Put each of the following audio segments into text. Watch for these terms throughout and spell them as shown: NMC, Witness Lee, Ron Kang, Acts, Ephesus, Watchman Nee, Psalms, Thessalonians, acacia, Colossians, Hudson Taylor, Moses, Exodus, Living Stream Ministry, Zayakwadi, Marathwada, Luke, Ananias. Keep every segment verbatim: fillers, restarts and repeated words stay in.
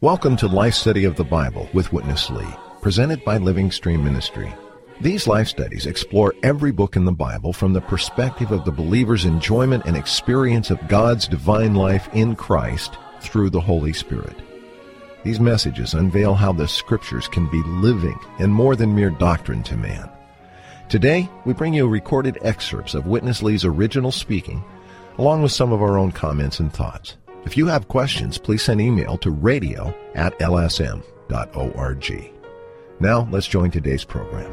Welcome to Life Study of the Bible with Witness Lee, presented by Living Stream Ministry. These life studies explore every book in the Bible from the perspective of the believer's enjoyment and experience of God's divine life in Christ through the Holy Spirit. These messages unveil how the Scriptures can be living and more than mere doctrine to man. Today, we bring you recorded excerpts of Witness Lee's original speaking, along with some of our own comments and thoughts. If you have questions, please send email to radio at lsm.org. Now, let's join today's program.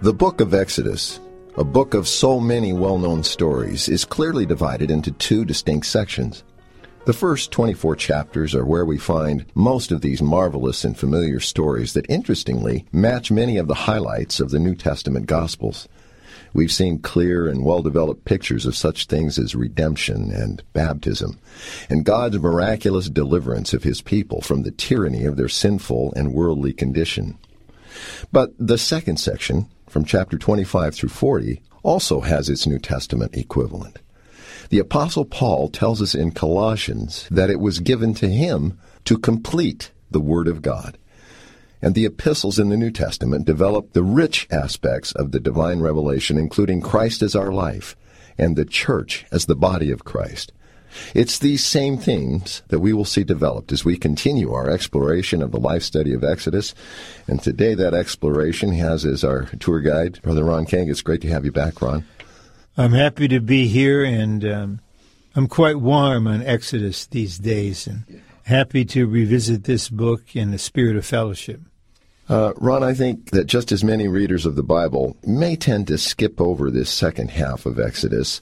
The book of Exodus, a book of so many well-known stories, is clearly divided into two distinct sections. The first twenty-four chapters are where we find most of these marvelous and familiar stories that, interestingly, match many of the highlights of the New Testament Gospels. We've seen clear and well-developed pictures of such things as redemption and baptism, and God's miraculous deliverance of His people from the tyranny of their sinful and worldly condition. But the second section, from chapter twenty-five through forty, also has its New Testament equivalent. The Apostle Paul tells us in Colossians that it was given to him to complete the Word of God. And the epistles in the New Testament develop the rich aspects of the divine revelation, including Christ as our life and the church as the body of Christ. It's these same themes that we will see developed as we continue our exploration of the life study of Exodus. And today that exploration has as our tour guide, Brother Ron Kang. It's great to have you back, Ron. I'm happy to be here, and um, I'm quite warm on Exodus these days, and happy to revisit this book in the spirit of fellowship. Uh, Ron, I think that just as many readers of the Bible may tend to skip over this second half of Exodus,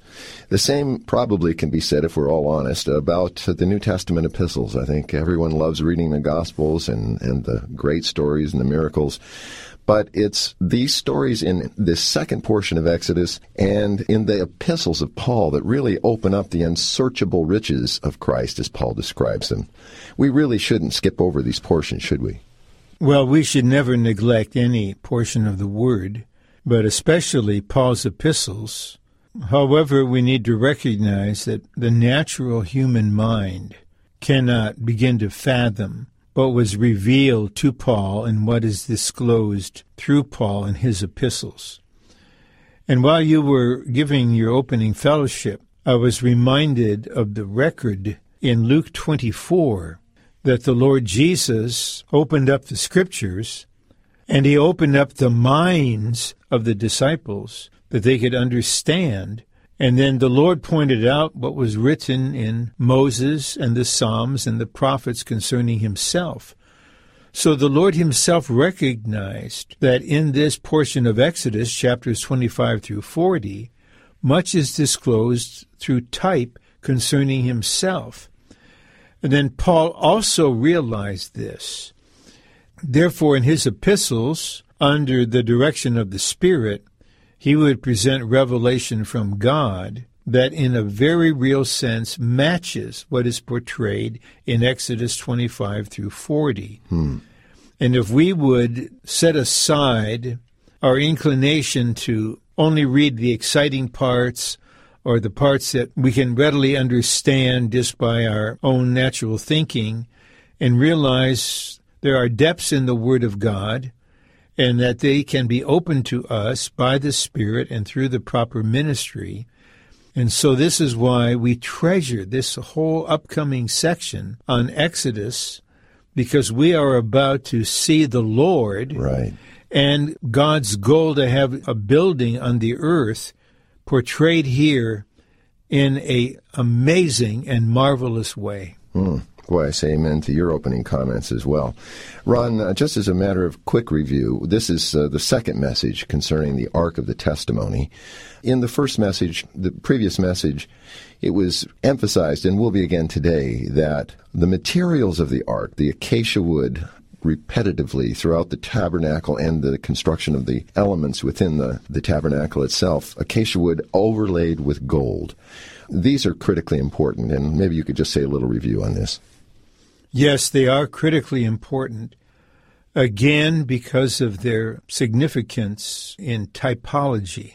the same probably can be said, if we're all honest, about the New Testament epistles. I think everyone loves reading the Gospels and, and the great stories and the miracles. But it's these stories in this second portion of Exodus and in the epistles of Paul that really open up the unsearchable riches of Christ as Paul describes them. We really shouldn't skip over these portions, should we? Well, we should never neglect any portion of the Word, but especially Paul's epistles. However, we need to recognize that the natural human mind cannot begin to fathom what was revealed to Paul and what is disclosed through Paul in his epistles. And while you were giving your opening fellowship, I was reminded of the record in Luke twenty-four that the Lord Jesus opened up the Scriptures, and He opened up the minds of the disciples that they could understand. And then the Lord pointed out what was written in Moses and the Psalms and the prophets concerning Himself. So the Lord Himself recognized that in this portion of Exodus, chapters twenty-five through forty, much is disclosed through type concerning Himself. And then Paul also realized this. Therefore, in his epistles, under the direction of the Spirit, he would present revelation from God that in a very real sense matches what is portrayed in Exodus twenty-five through forty. Hmm. And if we would set aside our inclination to only read the exciting parts, or the parts that we can readily understand just by our own natural thinking, and realize there are depths in the Word of God, and that they can be opened to us by the Spirit and through the proper ministry. And so this is why we treasure this whole upcoming section on Exodus, because we are about to see the Lord, right, and God's goal to have a building on the earth portrayed here in a amazing and marvelous way. Mm. Boy, I say amen to your opening comments as well. Ron, uh, just as a matter of quick review, this is uh, the second message concerning the Ark of the Testimony. In the first message, the previous message, it was emphasized, and will be again today, that the materials of the Ark, the acacia wood, repetitively throughout the tabernacle and the construction of the elements within the, the tabernacle itself, acacia wood overlaid with gold. These are critically important, and maybe you could just say a little review on this. Yes, they are critically important, again, because of their significance in typology.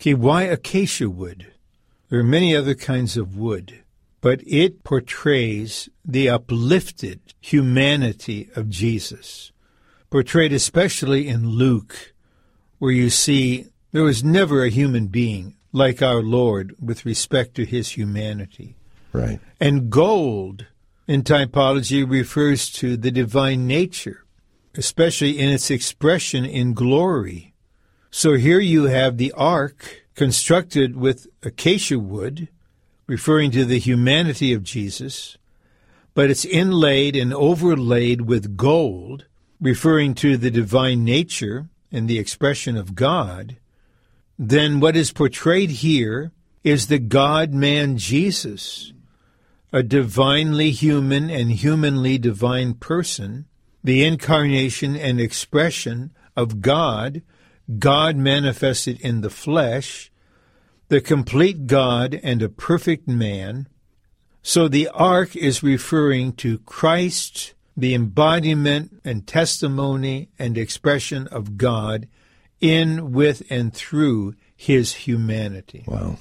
Okay, why acacia wood? There are many other kinds of wood, but it portrays the uplifted humanity of Jesus, portrayed especially in Luke, where you see there was never a human being like our Lord with respect to his humanity. Right. And gold in typology refers to the divine nature, especially in its expression in glory. So here you have the ark constructed with acacia wood, referring to the humanity of Jesus, but it's inlaid and overlaid with gold, referring to the divine nature and the expression of God. Then what is portrayed here is the God-man Jesus, a divinely human and humanly divine person, the incarnation and expression of God, God manifested in the flesh, the complete God and a perfect man. So the ark is referring to Christ, the embodiment and testimony and expression of God in, with, and through his humanity. Wow.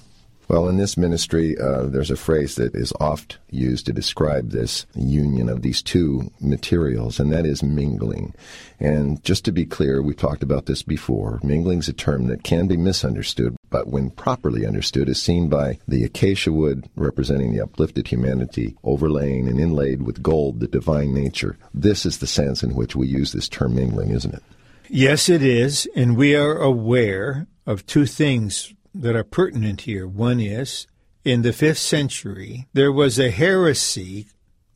Well, in this ministry, uh, there's a phrase that is oft used to describe this union of these two materials, and that is mingling. And just to be clear, we talked about this before. Mingling is a term that can be misunderstood, but when properly understood, is seen by the acacia wood representing the uplifted humanity, overlaying and inlaid with gold the divine nature. This is the sense in which we use this term mingling, isn't it? Yes, it is, and we are aware of two things that are pertinent here. One is, in the fifth century, there was a heresy,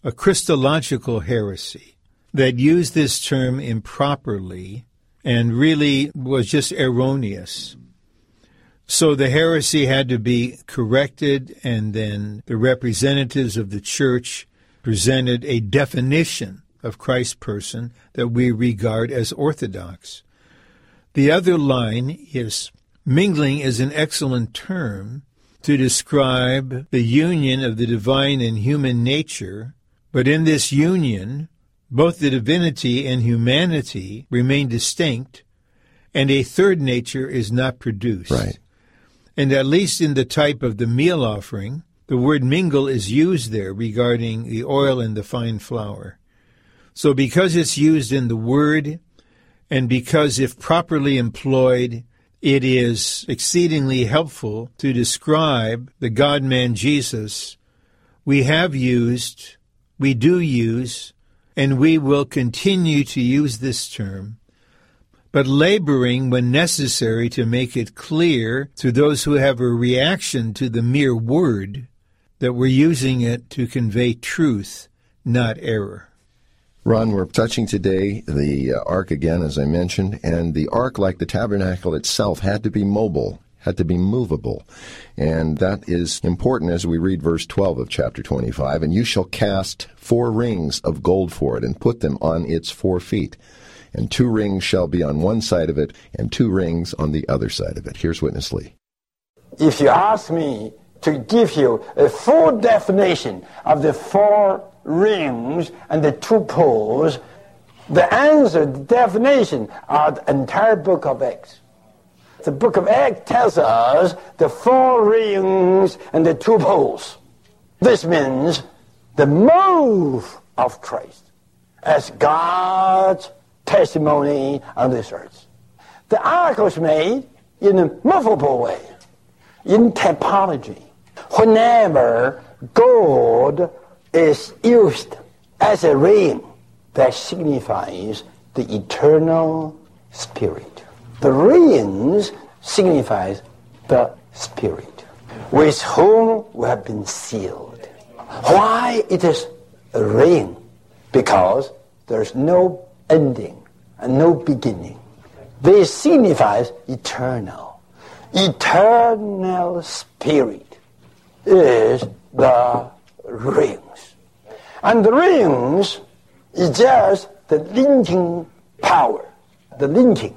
a Christological heresy, that used this term improperly and really was just erroneous. So the heresy had to be corrected, and then the representatives of the church presented a definition of Christ's person that we regard as orthodox. The other line is, mingling is an excellent term to describe the union of the divine and human nature, but in this union, both the divinity and humanity remain distinct, and a third nature is not produced. Right. And at least in the type of the meal offering, the word mingle is used there regarding the oil and the fine flour. So because it's used in the word, and because if properly employed, it is exceedingly helpful to describe the God-man Jesus, we have used, we do use, and we will continue to use this term, but laboring when necessary to make it clear to those who have a reaction to the mere word that we're using it to convey truth, not error. Ron, we're touching today the uh, ark again, as I mentioned, and the ark, like the tabernacle itself, had to be mobile, had to be movable. And that is important as we read verse twelve of chapter twenty-five, and you shall cast four rings of gold for it and put them on its four feet. And two rings shall be on one side of it and two rings on the other side of it. Here's Witness Lee. If you ask me to give you a full definition of the four rings and the two poles, the answer, the definition, are the entire book of Acts. The book of Acts tells us the four rings and the two poles. This means the move of Christ as God's testimony on this earth. The ark was made in a movable way, in typology. Whenever God is used as a ring, that signifies the eternal spirit. The rings signifies the spirit with whom we have been sealed. Why it is a ring? Because there's no ending and no beginning. This signifies eternal. Eternal spirit is the rings. And the rings is just the linking power, the linking,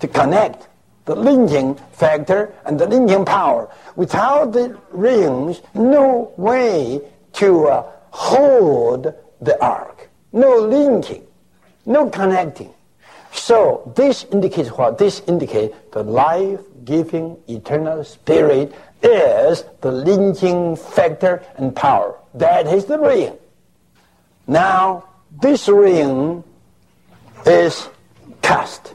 to connect, the linking factor and the linking power. Without the rings, no way to uh, hold the ark. No linking, no connecting. So this indicates what? This indicates the life-giving eternal spirit is the linking factor and power. That is the ring. Now, this ring is cast,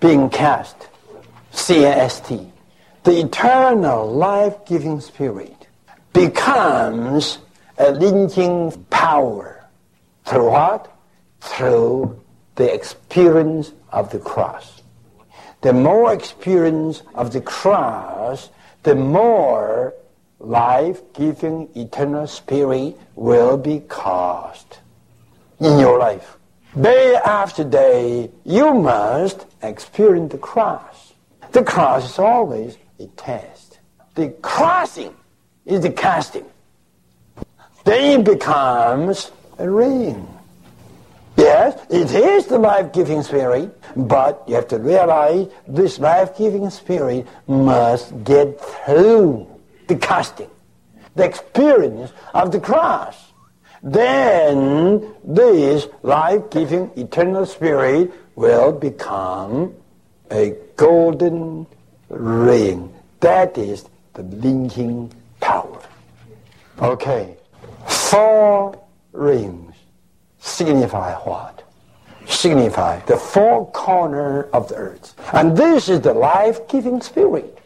being cast, C A S T. The eternal life-giving spirit becomes a linking power. Through what? Through the experience of the cross. The more experience of the cross, the more life-giving eternal spirit will be cast in your life. Day after day, you must experience the cross. The cross is always a test. The crossing is the casting. Then it becomes a ring. Yes, it is the life-giving spirit, but you have to realize this life-giving spirit must get through the casting, the experience of the cross. Then this life-giving eternal spirit will become a golden ring. That is the linking power. Okay, four rings. Signify what? Signify the four corners of the earth. And this is the life-giving spirit.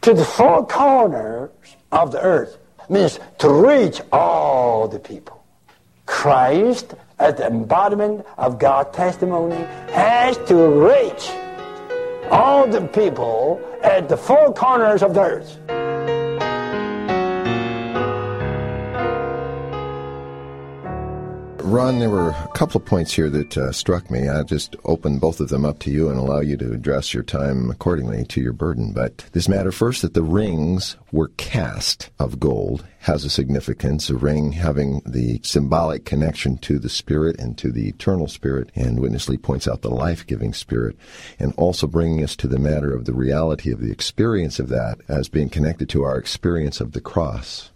To the four corners of the earth means to reach all the people. Christ, as the embodiment of God's testimony, has to reach all the people at the four corners of the earth. Ron, there were a couple of points here that uh, struck me. I'll just open both of them up to you and allow you to address your time accordingly to your burden. But this matter first, that the rings were cast of gold, has a significance, a ring having the symbolic connection to the Spirit and to the eternal Spirit. And Witness Lee points out the life-giving Spirit, and also bringing us to the matter of the reality of the experience of that as being connected to our experience of the cross.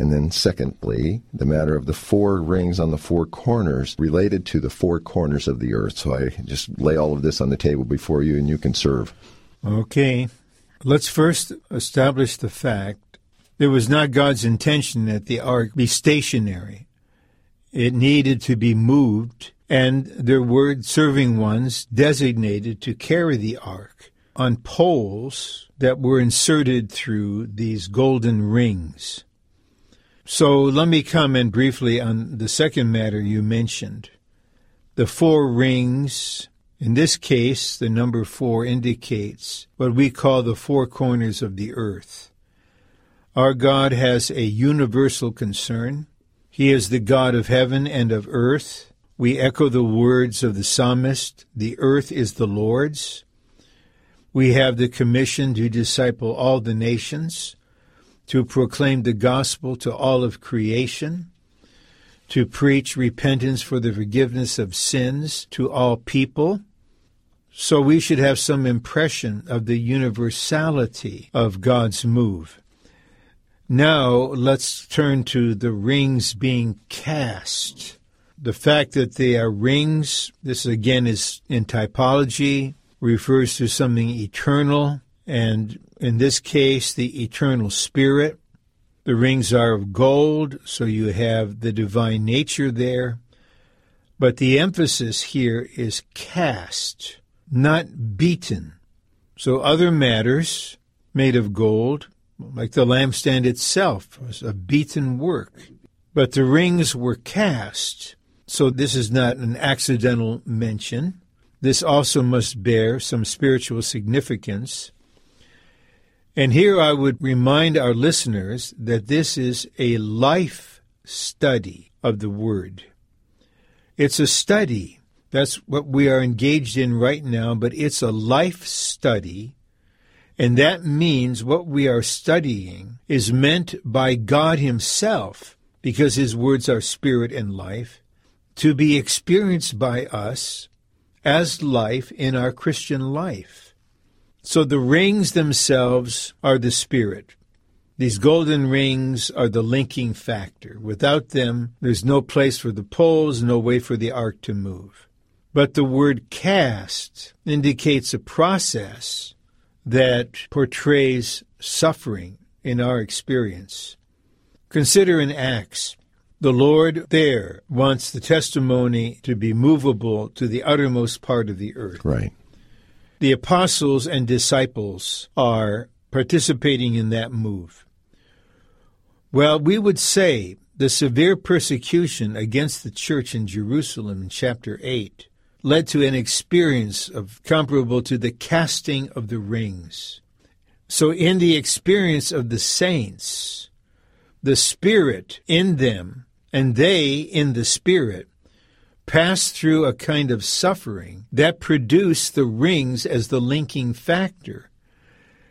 And then secondly, the matter of the four rings on the four corners related to the four corners of the earth. So I just lay all of this on the table before you, and you can serve. Okay. Let's first establish the fact it was not God's intention that the ark be stationary. It needed to be moved, and there were serving ones designated to carry the ark on poles that were inserted through these golden rings. So let me comment briefly on the second matter you mentioned. The four rings, in this case, the number four indicates what we call the four corners of the earth. Our God has a universal concern. He is the God of heaven and of earth. We echo the words of the psalmist, "The earth is the Lord's." We have the commission to disciple all the nations, to proclaim the gospel to all of creation, to preach repentance for the forgiveness of sins to all people. So we should have some impression of the universality of God's move. Now let's turn to the rings being cast. The fact that they are rings, this again is in typology, refers to something eternal, and in this case, the eternal spirit. The rings are of gold, so you have the divine nature there. But the emphasis here is cast, not beaten. So other matters made of gold, like the lampstand itself, was a beaten work. But the rings were cast, so this is not an accidental mention. This also must bear some spiritual significance. And here I would remind our listeners that this is a life study of the Word. It's a study. That's what we are engaged in right now, but it's a life study. And that means what we are studying is meant by God Himself, because His words are spirit and life, to be experienced by us as life in our Christian life. So the rings themselves are the Spirit. These golden rings are the linking factor. Without them, there's no place for the poles, no way for the ark to move. But the word cast indicates a process that portrays suffering in our experience. Consider in Acts, the Lord there wants the testimony to be movable to the uttermost part of the earth. Right. The apostles and disciples are participating in that move. Well, we would say the severe persecution against the church in Jerusalem in chapter eight led to an experience of comparable to the casting of the rings. So in the experience of the saints, the Spirit in them, and they in the Spirit, passed through a kind of suffering that produced the rings as the linking factor.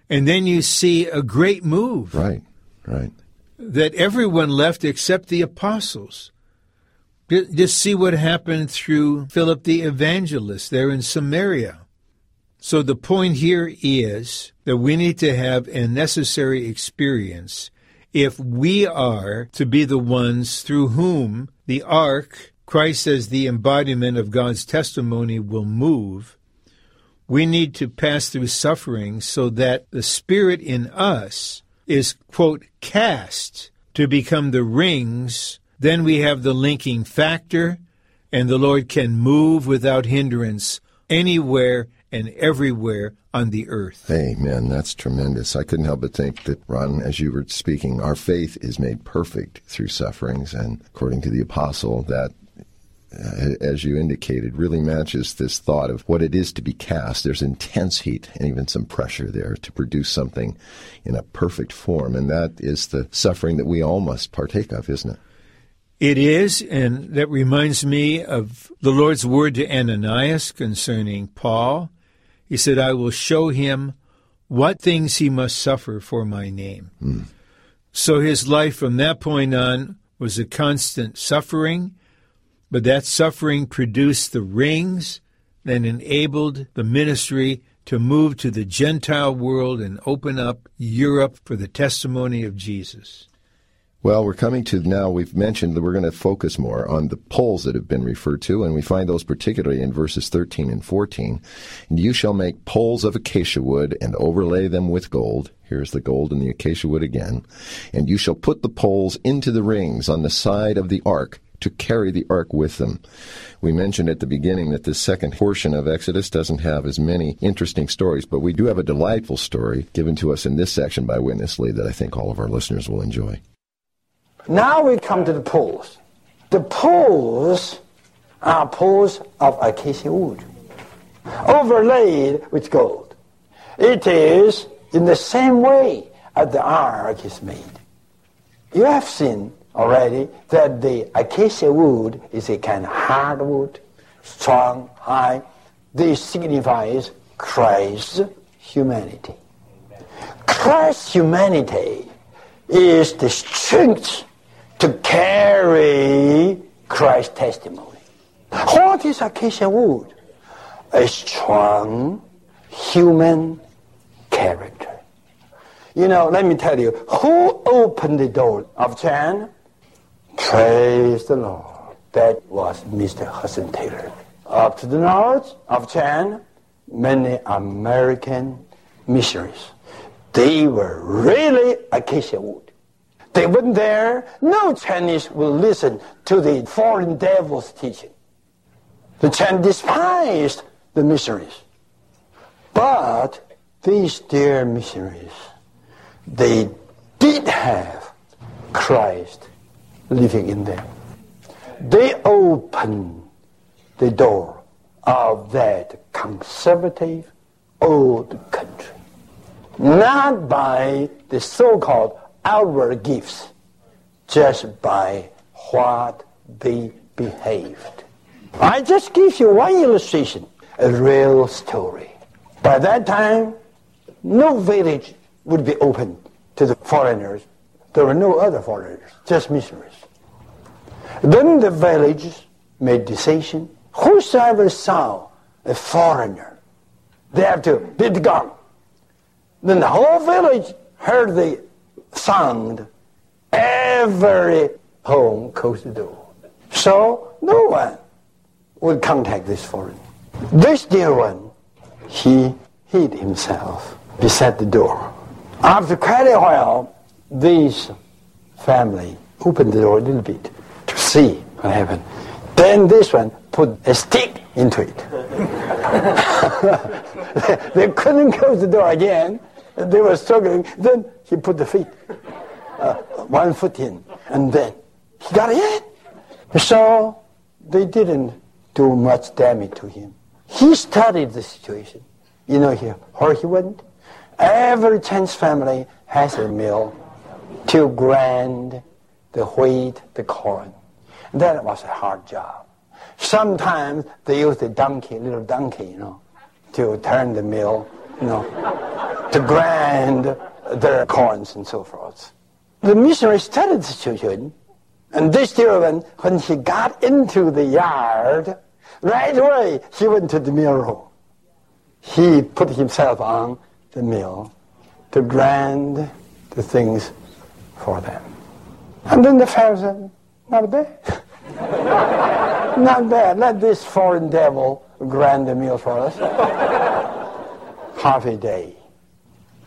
And then you see a great move. Right, right. That everyone left except the apostles. Just see what happened through Philip the evangelist there in Samaria. So the point here is that we need to have a necessary experience if we are to be the ones through whom the ark, Christ as the embodiment of God's testimony, will move. We need to pass through suffering so that the Spirit in us is, quote, cast to become the rings. Then we have the linking factor, and the Lord can move without hindrance anywhere and everywhere on the earth. Amen. That's tremendous. I couldn't help but think that, Ron, as you were speaking, our faith is made perfect through sufferings, and according to the apostle, that, as you indicated, really matches this thought of what it is to be cast. There's intense heat and even some pressure there to produce something in a perfect form, and that is the suffering that we all must partake of, isn't it? It is, and that reminds me of the Lord's word to Ananias concerning Paul. He said, I will show him what things he must suffer for my name. Mm. So his life from that point on was a constant suffering, but that suffering produced the rings that enabled the ministry to move to the Gentile world and open up Europe for the testimony of Jesus. Well, we're coming to now, we've mentioned that we're going to focus more on the poles that have been referred to, and we find those particularly in verses thirteen and fourteen. And you shall make poles of acacia wood and overlay them with gold. Here's the gold and the acacia wood again. And you shall put the poles into the rings on the side of the ark to carry the ark with them. We mentioned at the beginning that this second portion of Exodus doesn't have as many interesting stories, but we do have a delightful story given to us in this section by Witness Lee that I think all of our listeners will enjoy. Now we come to the poles. The poles are poles of acacia wood, overlaid with gold. It is in the same way as the ark is made. You have seen already that the acacia wood is a kind of hardwood, strong, high. This signifies Christ's humanity. Christ's humanity is the strength to carry Christ's testimony. What is acacia wood? A strong human character. You know, let me tell you, who opened the door of Jan? Praise the Lord. That was Mister Hudson Taylor. Up to the north of Jan, many American missionaries. They were really acacia wood. They went there, no Chinese will listen to the foreign devil's teaching. The Chinese despised the missionaries. But these dear missionaries, they did have Christ living in them. They opened the door of that conservative old country. Not by the so-called outward gifts, just by what they behaved. I just give you one illustration, a real story. By that time, no village would be open to the foreigners. There were no other foreigners, just missionaries. Then the villages made decision. Whosoever saw a foreigner, they have to did God. Then the whole village heard the sound. Every home closed the door. So no one would contact this foreigner. This dear one, he hid himself beside the door. After quite a while, this family opened the door a little bit to see what happened. Then this one put a stick into it. They couldn't close the door again. They were struggling. Then he put the feet, uh, one foot in, and then he got it. So they didn't do much damage to him. He studied the situation. You know here where he went? Every chance family has a mill to grind the wheat, the corn. That was a hard job. Sometimes they used a donkey, little donkey, you know, to turn the mill, you know, to grind their corns and so forth. The missionary studied the situation, and this children, when he got into the yard, right away he went to the mill room. He put himself on the mill to grind the things for them. And then the Pharaoh said, not bad. Not bad. Let this foreign devil grind the meal for us. Half a day.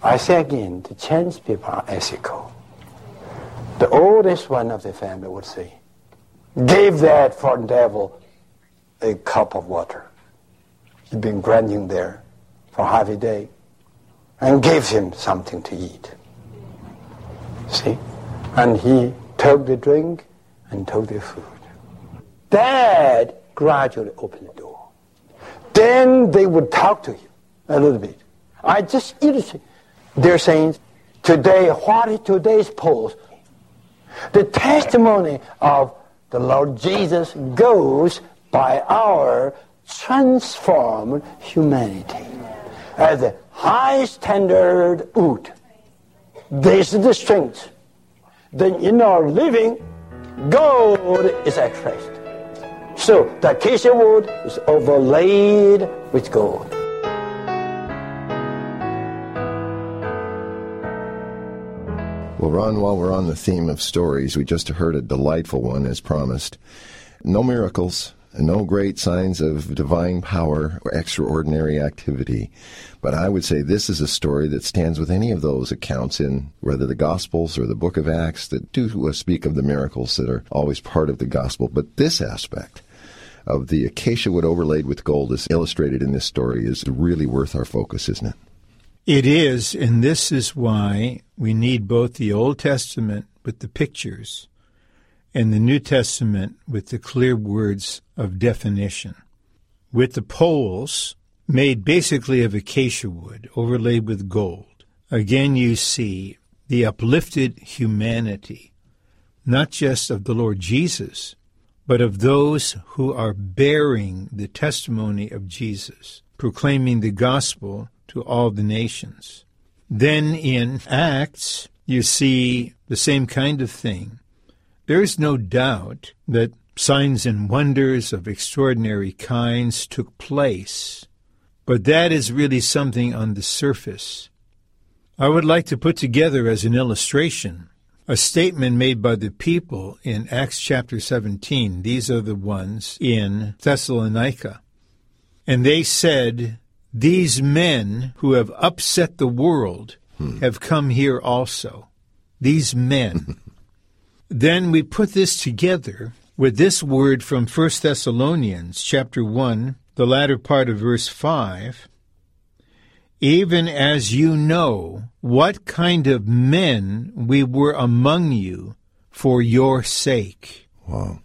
I say again, the Chinese people are ethical. The oldest one of the family would say, give that foreign devil a cup of water. He's been grinding there for half a day. And gives him something to eat. See? And he took the drink and took the food. Dad gradually opened the door. Then they would talk to him a little bit. I just illustrate. They're saying, today, what is today's post? The testimony of the Lord Jesus goes by our transformed humanity as a high standard wood. This is the strength. Then in our living, gold is expressed. So the acacia wood is overlaid with gold. Well, Ron, while we're on the theme of stories, we just heard a delightful one, as promised. No miracles, no great signs of divine power or extraordinary activity. But I would say this is a story that stands with any of those accounts in whether the Gospels or the book of Acts that do speak of the miracles that are always part of the Gospel. But this aspect of the acacia wood overlaid with gold is illustrated in this story is really worth our focus, isn't it? It is, and this is why we need both the Old Testament with the pictures and the New Testament with the clear words of definition. With the poles made basically of acacia wood, overlaid with gold, again you see the uplifted humanity, not just of the Lord Jesus, but of those who are bearing the testimony of Jesus, proclaiming the gospel to all the nations. Then in Acts, you see the same kind of thing. There is no doubt that signs and wonders of extraordinary kinds took place, but that is really something on the surface. I would like to put together as an illustration a statement made by the people in Acts chapter seventeen. These are the ones in Thessalonica. And they said, these men who have upset the world hmm. have come here also. These men. Then we put this together with this word from First Thessalonians chapter one, the latter part of verse five. Even as you know what kind of men we were among you for your sake. Wow.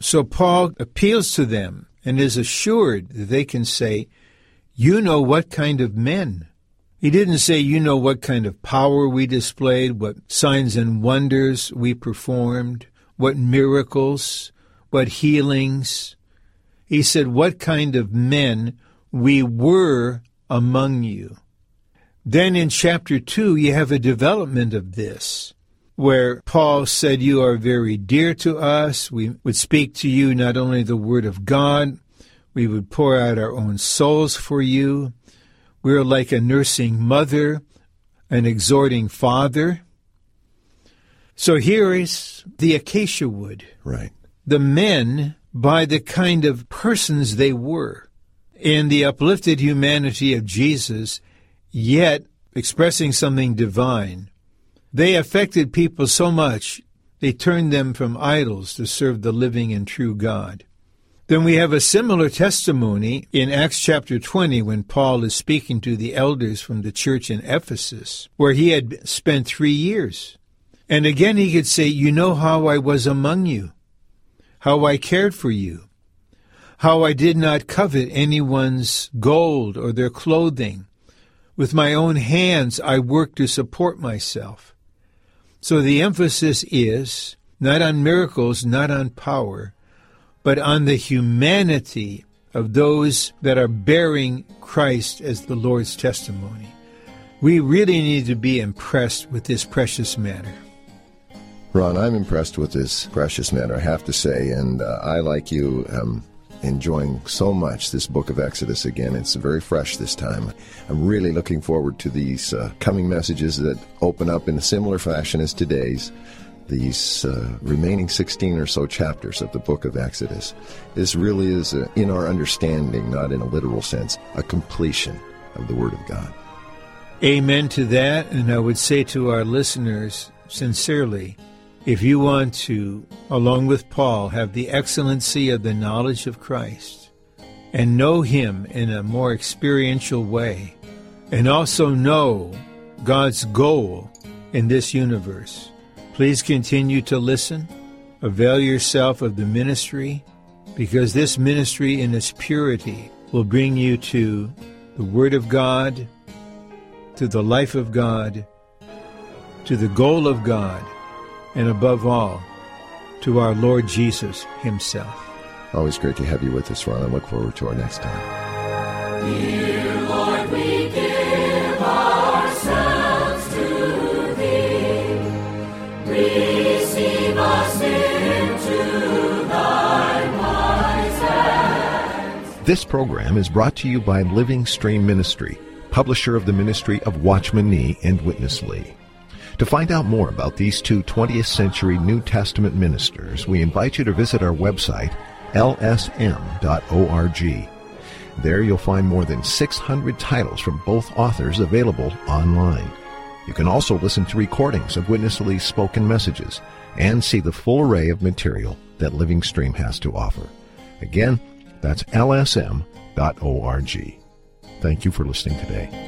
So Paul appeals to them and is assured that they can say, you know what kind of men. He didn't say, you know what kind of power we displayed, what signs and wonders we performed, what miracles, what healings. He said, what kind of men we were among you. Then in chapter two, you have a development of this. where Paul said, you are very dear to us. We would speak to you not only the word of God, we would pour out our own souls for you. We are like a nursing mother, an exhorting father. So here is the acacia wood. Right. The men, by the kind of persons they were, in the uplifted humanity of Jesus, yet expressing something divine. They affected people so much, they turned them from idols to serve the living and true God. Then we have a similar testimony in Acts chapter twenty when Paul is speaking to the elders from the church in Ephesus, where he had spent three years. And again he could say, you know how I was among you, how I cared for you, how I did not covet anyone's gold or their clothing. With my own hands I worked to support myself. So the emphasis is not on miracles, not on power, but on the humanity of those that are bearing Christ as the Lord's testimony. We really need to be impressed with this precious matter. Ron, I'm impressed with this precious matter, I have to say, and uh, I, like you, am enjoying so much this book of Exodus again. It's very fresh this time. I'm really looking forward to these uh, coming messages that open up in a similar fashion as today's. These uh, remaining sixteen or so chapters of the book of Exodus. This really is, a, in our understanding, not in a literal sense, a completion of the Word of God. Amen to that, and I would say to our listeners sincerely, if you want to, along with Paul, have the excellency of the knowledge of Christ and know Him in a more experiential way, and also know God's goal in this universe, please continue to listen, avail yourself of the ministry, because this ministry in its purity will bring you to the Word of God, to the life of God, to the goal of God, and above all, to our Lord Jesus Himself. Always great to have you with us, Ron. I look forward to our next time. Dear Lord, we give ourselves to Thee. Receive us into Thy wise hands. This program is brought to you by Living Stream Ministry, publisher of the ministry of Watchman Nee and Witness Lee. To find out more about these two twentieth century New Testament ministers, we invite you to visit our website, l s m dot org. There you'll find more than six hundred titles from both authors available online. You can also listen to recordings of Witness Lee's spoken messages and see the full array of material that Living Stream has to offer. Again, that's l s m dot org. Thank you for listening today.